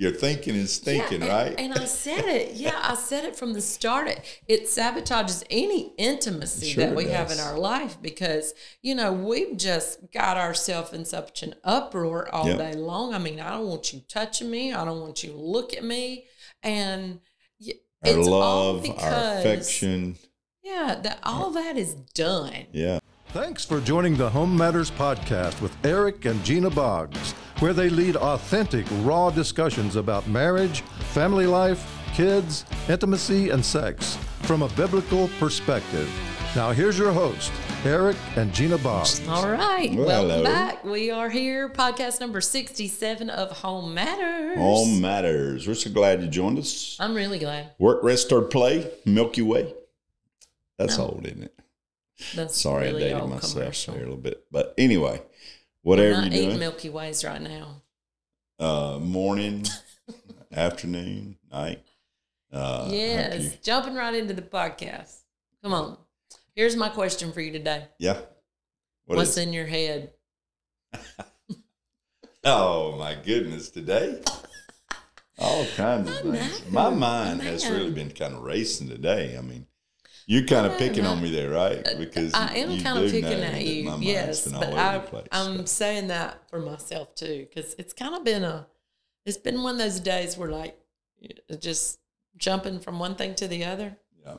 Your thinking is thinking, yeah, right? And I said it. Yeah, I said it from the start. It sabotages any intimacy that we have in our life because, you know, we've just got ourselves in such an uproar all day long. I mean, I don't want you touching me. I don't want you to look at me. And it's our love, because, our affection. Yeah, all that is done. Yeah. Thanks for joining the Home Matters Podcast with Eric and Gina Boggs, where they lead authentic, raw discussions about marriage, family life, kids, intimacy, and sex from a biblical perspective. Now, here's your host, Eric and Gina Boggs. All right. Welcome back. We are here, podcast number 67 of Home Matters. Home Matters. We're so glad you joined us. I'm really glad. Work, rest, or play, Milky Way. That's old, isn't it? That's sorry, really I dated myself commercial. There a little bit. But anyway. Whatever you're doing. I'm not eating Milky Ways right now. Morning, afternoon, night. Yes, jumping right into the podcast. Come on. Here's my question for you today. Yeah. What's in your head? Oh, my goodness, today? All kinds of things. My mind has really been kind of racing today. I mean. You're kind of picking on me there, right? Because I am kind of picking at you, yes. But I'm saying that for myself too, because it's kind of been it's been one of those days where like just jumping from one thing to the other. Yeah.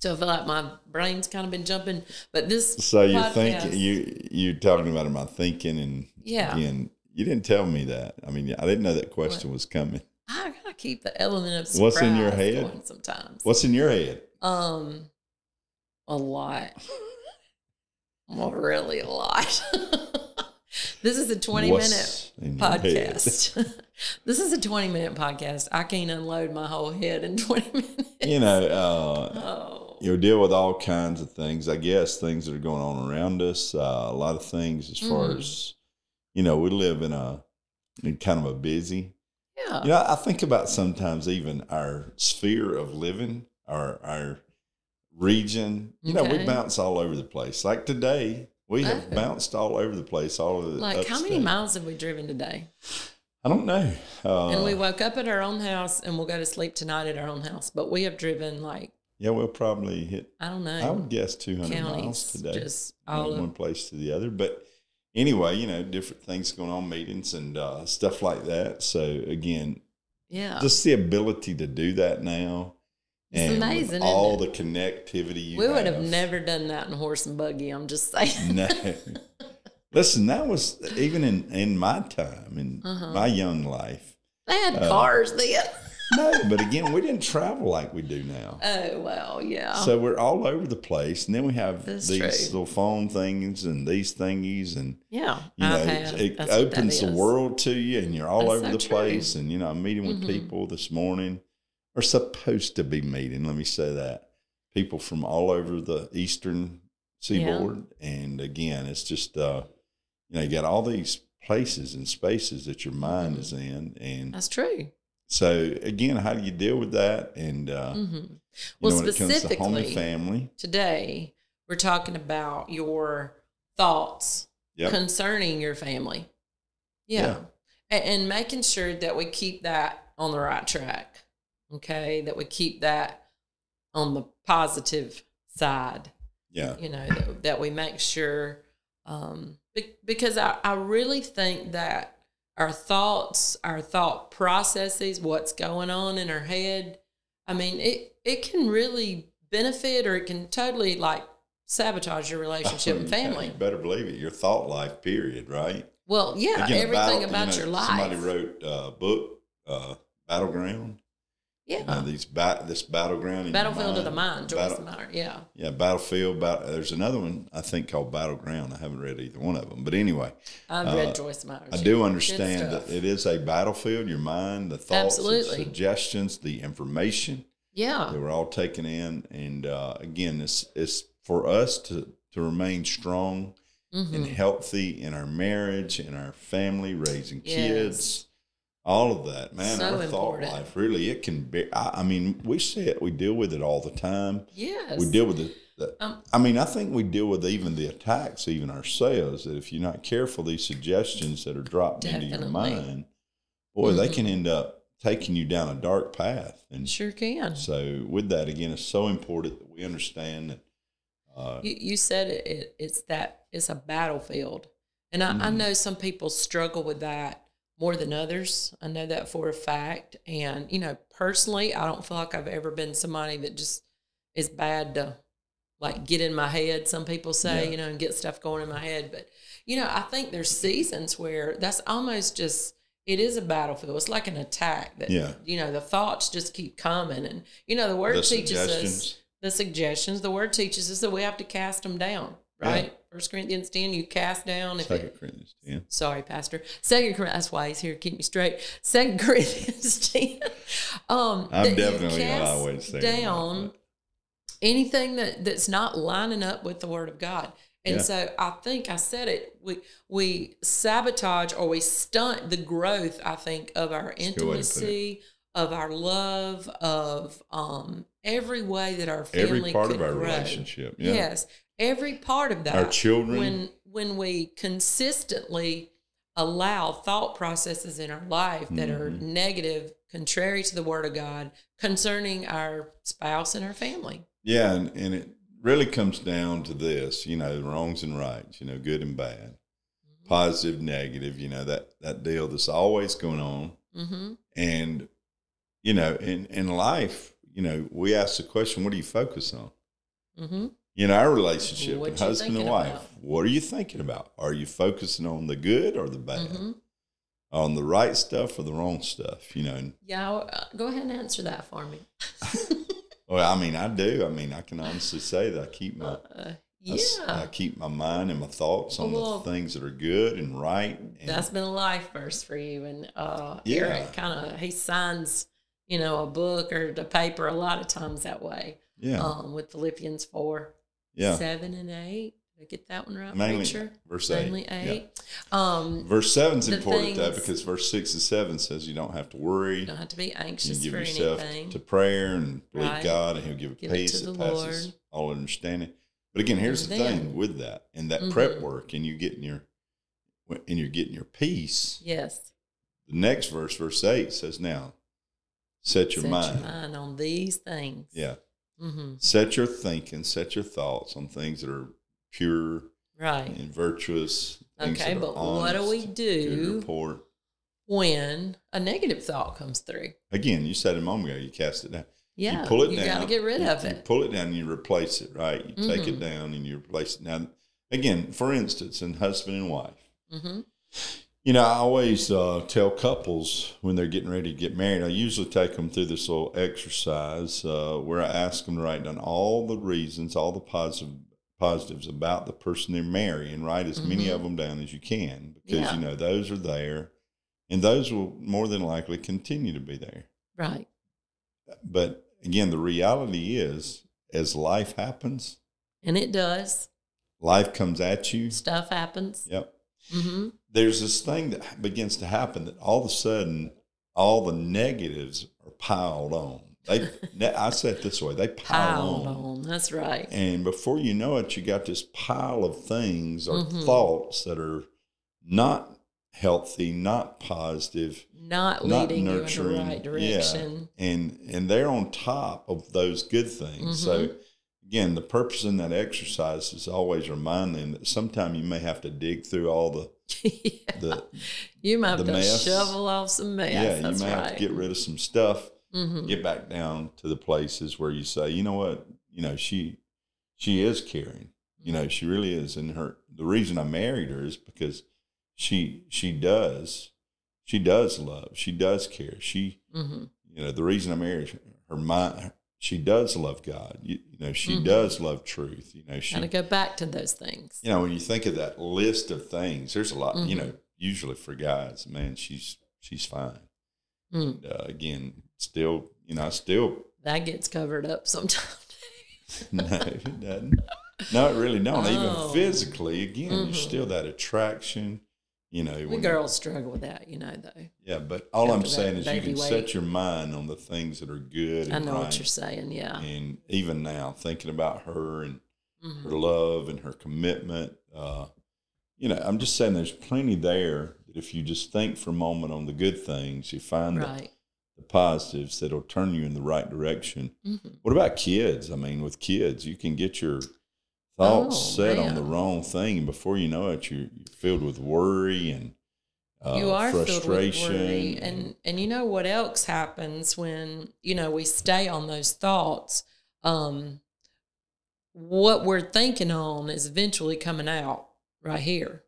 So I feel like my brain's kind of been jumping, but this. So you're thinking, you're talking about my thinking, and again, you didn't tell me that. I mean, I didn't know that question was coming. I gotta keep the element of surprise. What's in your head? Going sometimes. What's in your head? A lot. Really a lot. This is a 20-minute podcast. This is a 20-minute podcast. I can't unload my whole head in 20 minutes. You know, you'll deal with all kinds of things, I guess, things that are going on around us, a lot of things as far as, you know, we live in kind of a busy. Yeah. You know, I think about sometimes even our sphere of living, our region, you know, we bounce all over the place. Like today, we have bounced all over the place. All over the like, how many miles have we driven today? I don't know. And we woke up at our own house, and we'll go to sleep tonight at our own house. But we have driven like we'll probably hit. I don't know. I would guess 200 miles today, just all from one place to the other. But anyway, you know, different things going on, meetings and stuff like that. So again, just the ability to do that now. It's amazing, all the connectivity you have. We would have never done that in horse and buggy, I'm just saying. No. Listen, that was even in my time, in my young life. They had cars then. No, but again, we didn't travel like we do now. Oh, well, yeah. So we're all over the place, and then we have little phone things and these thingies. And, you know, it opens the world to you, and you're all over the place. And, you know, I'm meeting with people this morning. Are supposed to be meeting, let me say that. People from all over the eastern seaboard. And again, it's just, you know, you got all these places and spaces that your mind is in. And that's true. So, again, how do you deal with that? And, you know, when it comes to home and family. Today, we're talking about your thoughts concerning your family. And making sure that we keep that on the right track. Okay, that we keep that on the positive side. Yeah. You know, that we make sure, because I really think that our thoughts, our thought processes, what's going on in our head, I mean, it can really benefit or it can totally, like, sabotage your relationship and family. You better believe it. Your thought life, period, right? Well, yeah, again, everything about your life. Somebody wrote a book, Battleground. Yeah, you know, this battleground, battlefield of the mind, Joyce Meyer. Yeah, yeah, battlefield. There's another one I think called Battleground. I haven't read either one of them, but anyway, I've read Joyce Meyer. I do understand that it is a battlefield. Your mind, the thoughts, the suggestions, the information. Yeah, they were all taken in, and again, it's for us to remain strong and healthy in our marriage, in our family, raising kids. All of that, man, so our thought life, really, it can be, I mean, we say it, we deal with it all the time. Yes. We deal with it. I mean, I think we deal with even the attacks, even ourselves, that if you're not careful, these suggestions that are dropped into your mind, boy, they can end up taking you down a dark path. And sure can. So with that, again, it's so important that we understand that. You said it's a battlefield. And I know some people struggle with that more than others. I know that for a fact. And, personally, I don't feel like I've ever been somebody that just is bad to, get in my head, some people say, and get stuff going in my head. But, I think there's seasons where that's almost just, it is a battlefield. It's like an attack that, the thoughts just keep coming. And, the Word teaches us, the suggestions, the Word teaches us that we have to cast them down, right? Yeah. 1 Corinthians 10, you cast down. 2 Corinthians 10. Sorry, Pastor. 2 Corinthians, that's why he's here, keep me straight. 2 Corinthians 10. I'm definitely going to always say down that. Anything that's not lining up with the Word of God. And so I think I said it, we sabotage or we stunt the growth, I think, of our intimacy, of our love, of every way that our family every part could of our grow. Relationship. Yeah. Yes, every part of that. Our children. When we consistently allow thought processes in our life that are negative, contrary to the Word of God, concerning our spouse and our family. Yeah, and it really comes down to this, wrongs and rights, good and bad, positive, negative, that deal that's always going on. Mm-hmm. And, in life, we ask the question, what do you focus on? Mm-hmm. Our relationship, and husband and wife, about? What are you thinking about? Are you focusing on the good or the bad? Mm-hmm. On the right stuff or the wrong stuff, Yeah, go ahead and answer that for me. Well, I do. I can honestly say that I keep my I keep my mind and my thoughts on the things that are good and right. And that's been a life verse for you. And Eric he signs, a book or the paper a lot of times that way. Yeah. With Philippians 4, 7 and 8. Did I get that one right? Mainly verse 8. Yeah. Verse 7 is important, though, because verse 6 and 7 says you don't have to worry. You don't have to be anxious for anything. You give yourself to prayer and believe God, and He'll give a peace that passes all understanding. But again, here's the thing with that and that prep work, and you're getting your peace. Yes. The next verse, verse 8, says, "Now set your mind on these things." Yeah. Mm-hmm. Set your thinking, set your thoughts on things that are pure and virtuous. Okay, but honest, what do we do when a negative thought comes through? Again, you said a moment ago, you cast it down. Yeah, you pull it down. You got to get rid of it. You pull it down and you replace it, right? You take it down and you replace it. Now, again, for instance, in husband and wife, I always tell couples when they're getting ready to get married, I usually take them through this little exercise where I ask them to write down all the reasons, all the positives about the person they're marrying, write as many of them down as you can, because those are there and those will more than likely continue to be there. Right. But again, the reality is, as life happens, and it does, life comes at you, stuff happens. Yep. Mm-hmm. There's this thing that begins to happen that all of a sudden all the negatives are piled on. I say it this way, they pile on. That's right. And before you know it, you got this pile of things or thoughts that are not healthy, not positive, not leading nurturing, you in the right direction. Yeah. And they're on top of those good things. Mm-hmm. So again, the purpose in that exercise is always remind them that sometime you may have to dig through all the you might have to shovel off some mess. Yeah, that's you may have to get rid of some stuff. Mm-hmm. Get back down to the places where you say, you know what, she is caring. She really is. And the reason I married her is because she does love. She does care. She, the reason I married her, she does love God. She does love truth. She gotta go back to those things. When you think of that list of things, there's a lot. Usually for guys, man, she's fine. And, again. Still, that gets covered up sometimes. No, it doesn't. No, it really don't. Even physically, again, there's still that attraction. We girls struggle with that, though. Yeah, but all I'm saying is you can set your mind on the things that are good. And I know what you're saying. Yeah. And even now, thinking about her and her love and her commitment, I'm just saying there's plenty there that if you just think for a moment on the good things, you find the positives that'll turn you in the right direction. Mm-hmm. What about kids? I mean, with kids, you can get your thoughts set on the wrong thing, and before you know it, you're filled with worry and you are frustration. Filled with worry. And you know what else happens when, you know, we stay on those thoughts? What we're thinking on is eventually coming out right here.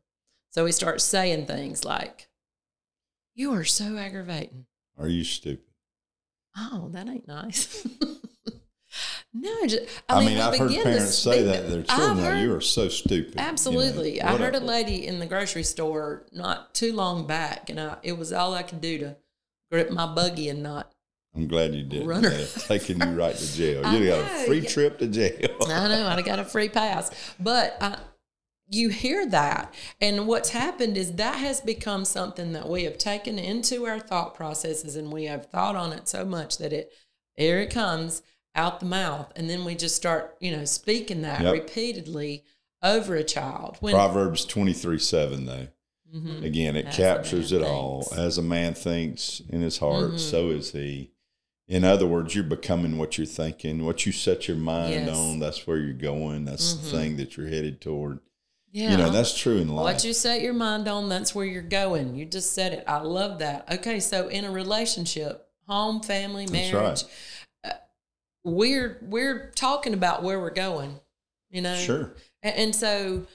So we start saying things like, "You are so aggravating. Are you stupid? Oh, that ain't nice." No, just, I mean, I've heard parents say that to their children. You are so stupid. Absolutely. You know, I heard a lady in the grocery store not too long back, and it was all I could do to grip my buggy and not. I'm glad you did. Runner. Taking you right to jail. You got a free trip to jail. I know. I got a free pass. But you hear that. And what's happened is that has become something that we have taken into our thought processes, and we have thought on it so much that here it comes out the mouth. And then we just start, speaking that repeatedly over a child. Proverbs 23:7, though. Mm-hmm. Again, it captures it all. As a man thinks in his heart, so is he. In other words, you're becoming what you're thinking, what you set your mind on. That's where you're going. That's the thing that you're headed toward. Yeah. That's true in life. What you set your mind on, that's where you're going. You just said it. I love that. Okay, so in a relationship, home, family, marriage, that's right. We're talking about where we're going, Sure. And so,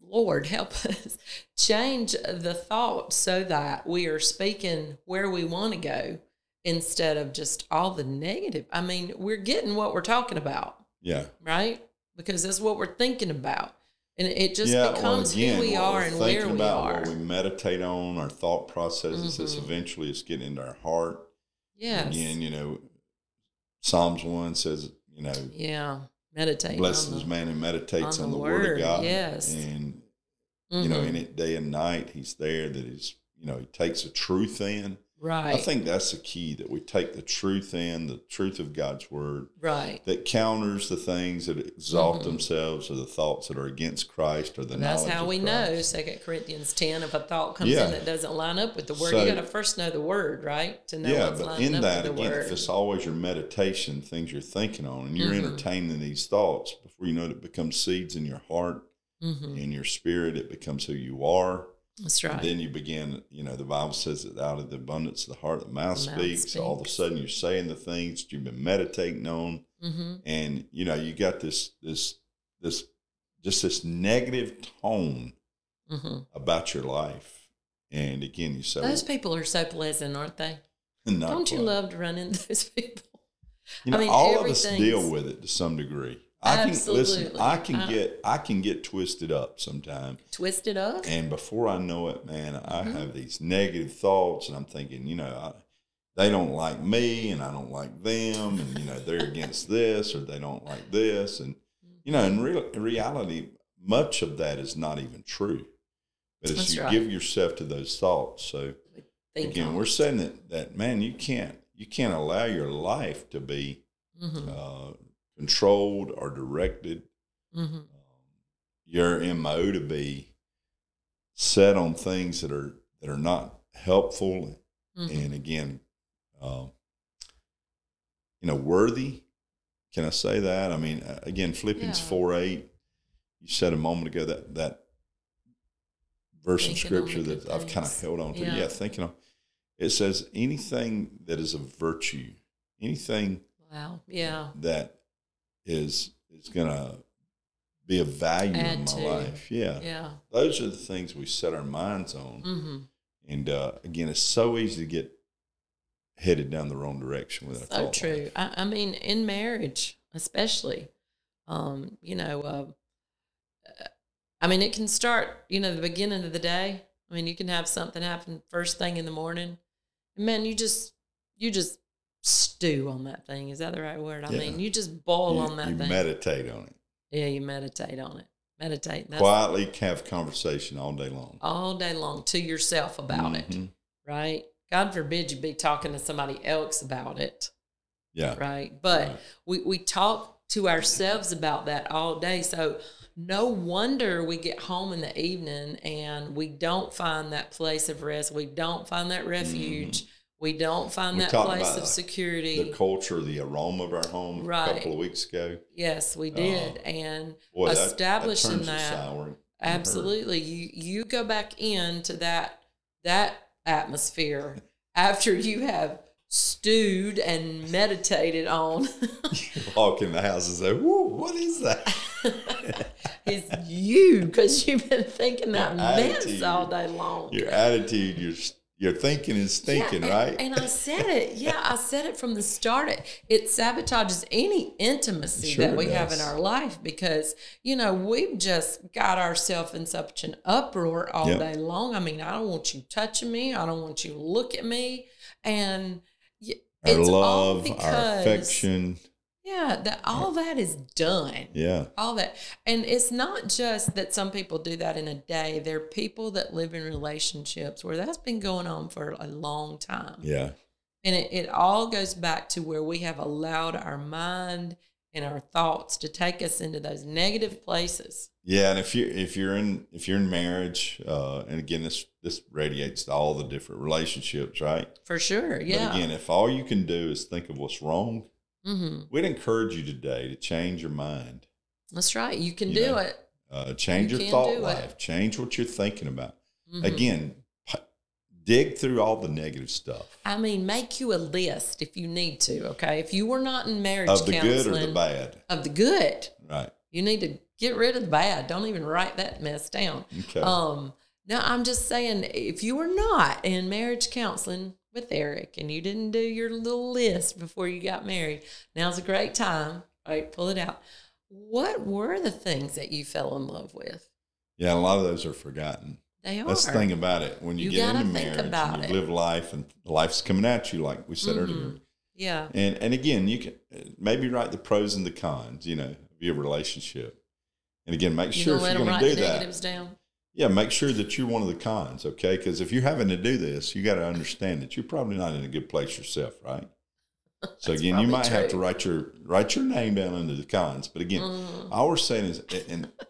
Lord, help us change the thought so that we are speaking where we want to go, instead of just all the negative. I mean, we're getting what we're talking about. Yeah. Right? Because that's what we're thinking about. And it just becomes who we are and where we are. What we meditate on, our thought processes, this eventually is getting into our heart. Yes. And again, Psalms 1 says, meditate. Blessed is man who meditates on the Word of God. Yes. And, in it day and night, he's there, that he's, he takes the truth in. Right. I think that's the key, that we take the truth in, the truth of God's Word. Right. That counters the things that exalt themselves, or the thoughts that are against Christ, or the knowledge of Christ. That's how we know, 2 Corinthians 10, if a thought comes in that doesn't line up with the Word, you got to first know the Word, right? To know what's lining up with the Word. Yeah, but in that, again, if it's always your meditation, things you're thinking on, and you're entertaining these thoughts, before you know it, it becomes seeds in your heart, in your spirit, it becomes who you are. That's right. And then you begin, the Bible says that out of the abundance of the heart, the mouth speaks. All of a sudden you're saying the things that you've been meditating on. Mm-hmm. And, you got this negative tone about your life. And again, you say, those people are so pleasant, aren't they? Don't you love to run into those people? All of us deal with it to some degree. I can get twisted up sometimes. Twisted up? And before I know it, man, I have these negative thoughts, and I'm thinking, they don't like me, and I don't like them, and, they're against this, or they don't like this. And, in reality, much of that is not even true. But as you give yourself to those thoughts, so, again, we're saying that, man, you can't allow your life to be controlled or directed. Your MO to be set on things that are not helpful, and again, worthy. Can I say that? I mean, again, Philippians 4:8. You said a moment ago that verse in Scripture that I've kind of held on to. Yeah, thinking on it says anything that is a virtue, anything. Wow. Yeah. That. Is gonna be of value in my life. Yeah. Yeah. Those are the things we set our minds on. Mm-hmm. And again, it's so easy to get headed down the wrong direction with our thoughts. So true. I mean, in marriage especially, it can start, the beginning of the day. I mean, you can have something happen first thing in the morning. And man, you just stew on that thing. Is that the right word? I mean, you just boil on that thing. You meditate on it. Yeah, you meditate on it. Meditate. Quietly have conversation all day long. All day long to yourself about it, right? God forbid you be talking to somebody else about it. Yeah. Right? But we talk to ourselves about that all day. So no wonder we get home in the evening and we don't find that place of rest. We don't find that refuge. Mm-hmm. We don't find that place of security. The culture, the aroma of our home a couple of weeks ago. Yes, we did. And establishing that. Absolutely. You go back into that atmosphere after you have stewed and meditated on. You walk in the house and say, whoa, what is that? It's you, because you've been thinking that mess all day long. Your attitude, your thinking is thinking, right? And I said it. Yeah, I said it from the start. It sabotages any intimacy that we have in our life because, we've just got ourselves in such an uproar all day long. I mean, I don't want you touching me. I don't want you to look at me. And our love, our affection. Yeah, all that is done. Yeah. All that. And it's not just that some people do that in a day. There are people that live in relationships where that's been going on for a long time. Yeah. And it all goes back to where we have allowed our mind and our thoughts to take us into those negative places. Yeah, and if you're in marriage, and again, this radiates to all the different relationships, right? For sure, yeah. But again, if all you can do is think of what's wrong, mm-hmm. We'd encourage you today to change your mind. That's right. You can do it. Change your thought life. Change what you're thinking about. Mm-hmm. Again, dig through all the negative stuff. I mean, make you a list if you need to, okay? If you were not in marriage counseling. Of the good or the bad? Of the good. Right. You need to get rid of the bad. Don't even write that mess down. Okay. No, I'm just saying, if you were not in marriage counseling with Eric, and you didn't do your little list before you got married, now's a great time. All right, pull it out. What were the things that you fell in love with? Yeah, a lot of those are forgotten. They are. That's the thing about it. When you get into marriage and you live life, and life's coming at you, like we said earlier. Yeah. And again, you can maybe write the pros and the cons, of your relationship. And again, make sure if you're going to do that. Negatives down. Yeah, make sure that you're one of the cons, okay? Because if you're having to do this, you got to understand that you're probably not in a good place yourself, right? So again, you might have to write your name down under the cons. But again, all we're saying is,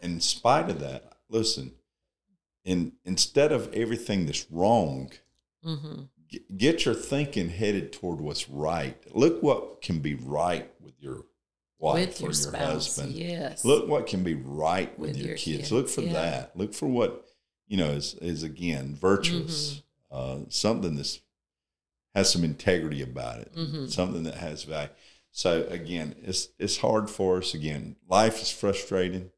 in spite of that, listen. Instead of everything that's wrong, get your thinking headed toward what's right. Look what can be right with your wife or your husband. Yes. Look what can be right with your kids. Look for that. Look for what is again virtuous. Something that has some integrity about it. Something that has value. So again, it's hard for us. Again, life is frustrating.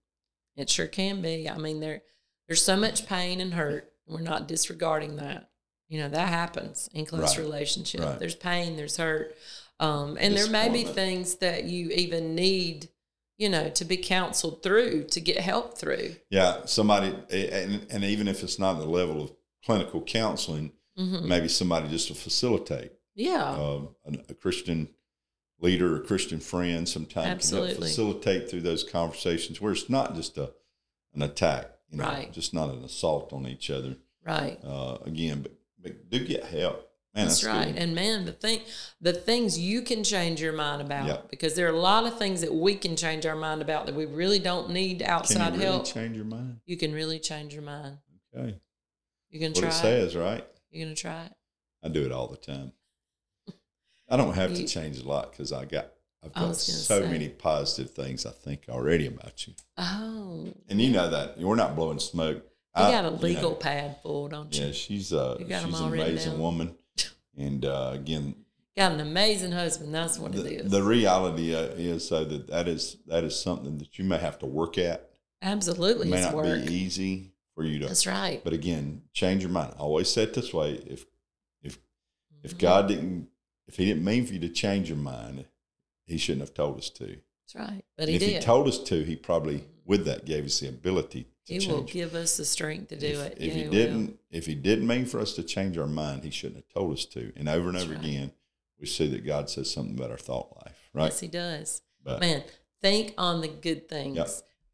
It sure can be. I mean, there's so much pain and hurt. We're not disregarding that. That happens in close relationships. Right. There's pain. There's hurt. And there may be things that you even need, to be counseled through, to get help through. Yeah, somebody, and even if it's not the level of clinical counseling, maybe somebody just to facilitate. Yeah. A Christian leader or Christian friend sometimes can help facilitate through those conversations where it's not just an attack, just not an assault on each other. Right. Again, but do get help. Man, that's right. Good. And man, the things you can change your mind about, because there are a lot of things that we can change our mind about that we really don't need outside help. Can you really change your mind? You can really change your mind. Okay. You can try it. What it says, right? You're going to try it. I do it all the time. I don't have to change a lot because I've got so many positive things I think already about you. Oh. And you know that. We're not blowing smoke. You got a legal pad full, don't you? Yeah, she's an amazing woman. And again, got an amazing husband. That's what it is. The reality is that is something that you may have to work at. Absolutely, it may not be easy for you to. That's right. But again, change your mind. I always said it this way: if God didn't, if He didn't mean for you to change your mind, He shouldn't have told us to. That's right. But He did. If He told us to, He probably with that gave us the ability. He will give us the strength to do it. If He didn't mean for us to change our mind, He shouldn't have told us to. And over again, we see that God says something about our thought life, right? Yes, He does. But, man, think on the good things. Yep.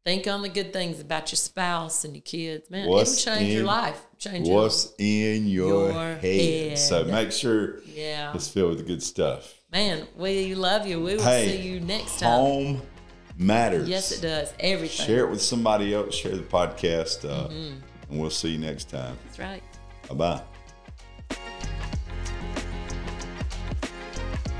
Think on the good things about your spouse and your kids. Man, it'll change your life. Change what's in your head. So make sure it's filled with the good stuff. Man, we love you. We will see you next time. Home Matters. Yes, it does. Everything. Share it with somebody else. Share the podcast. And we'll see you next time. That's right. Bye-bye.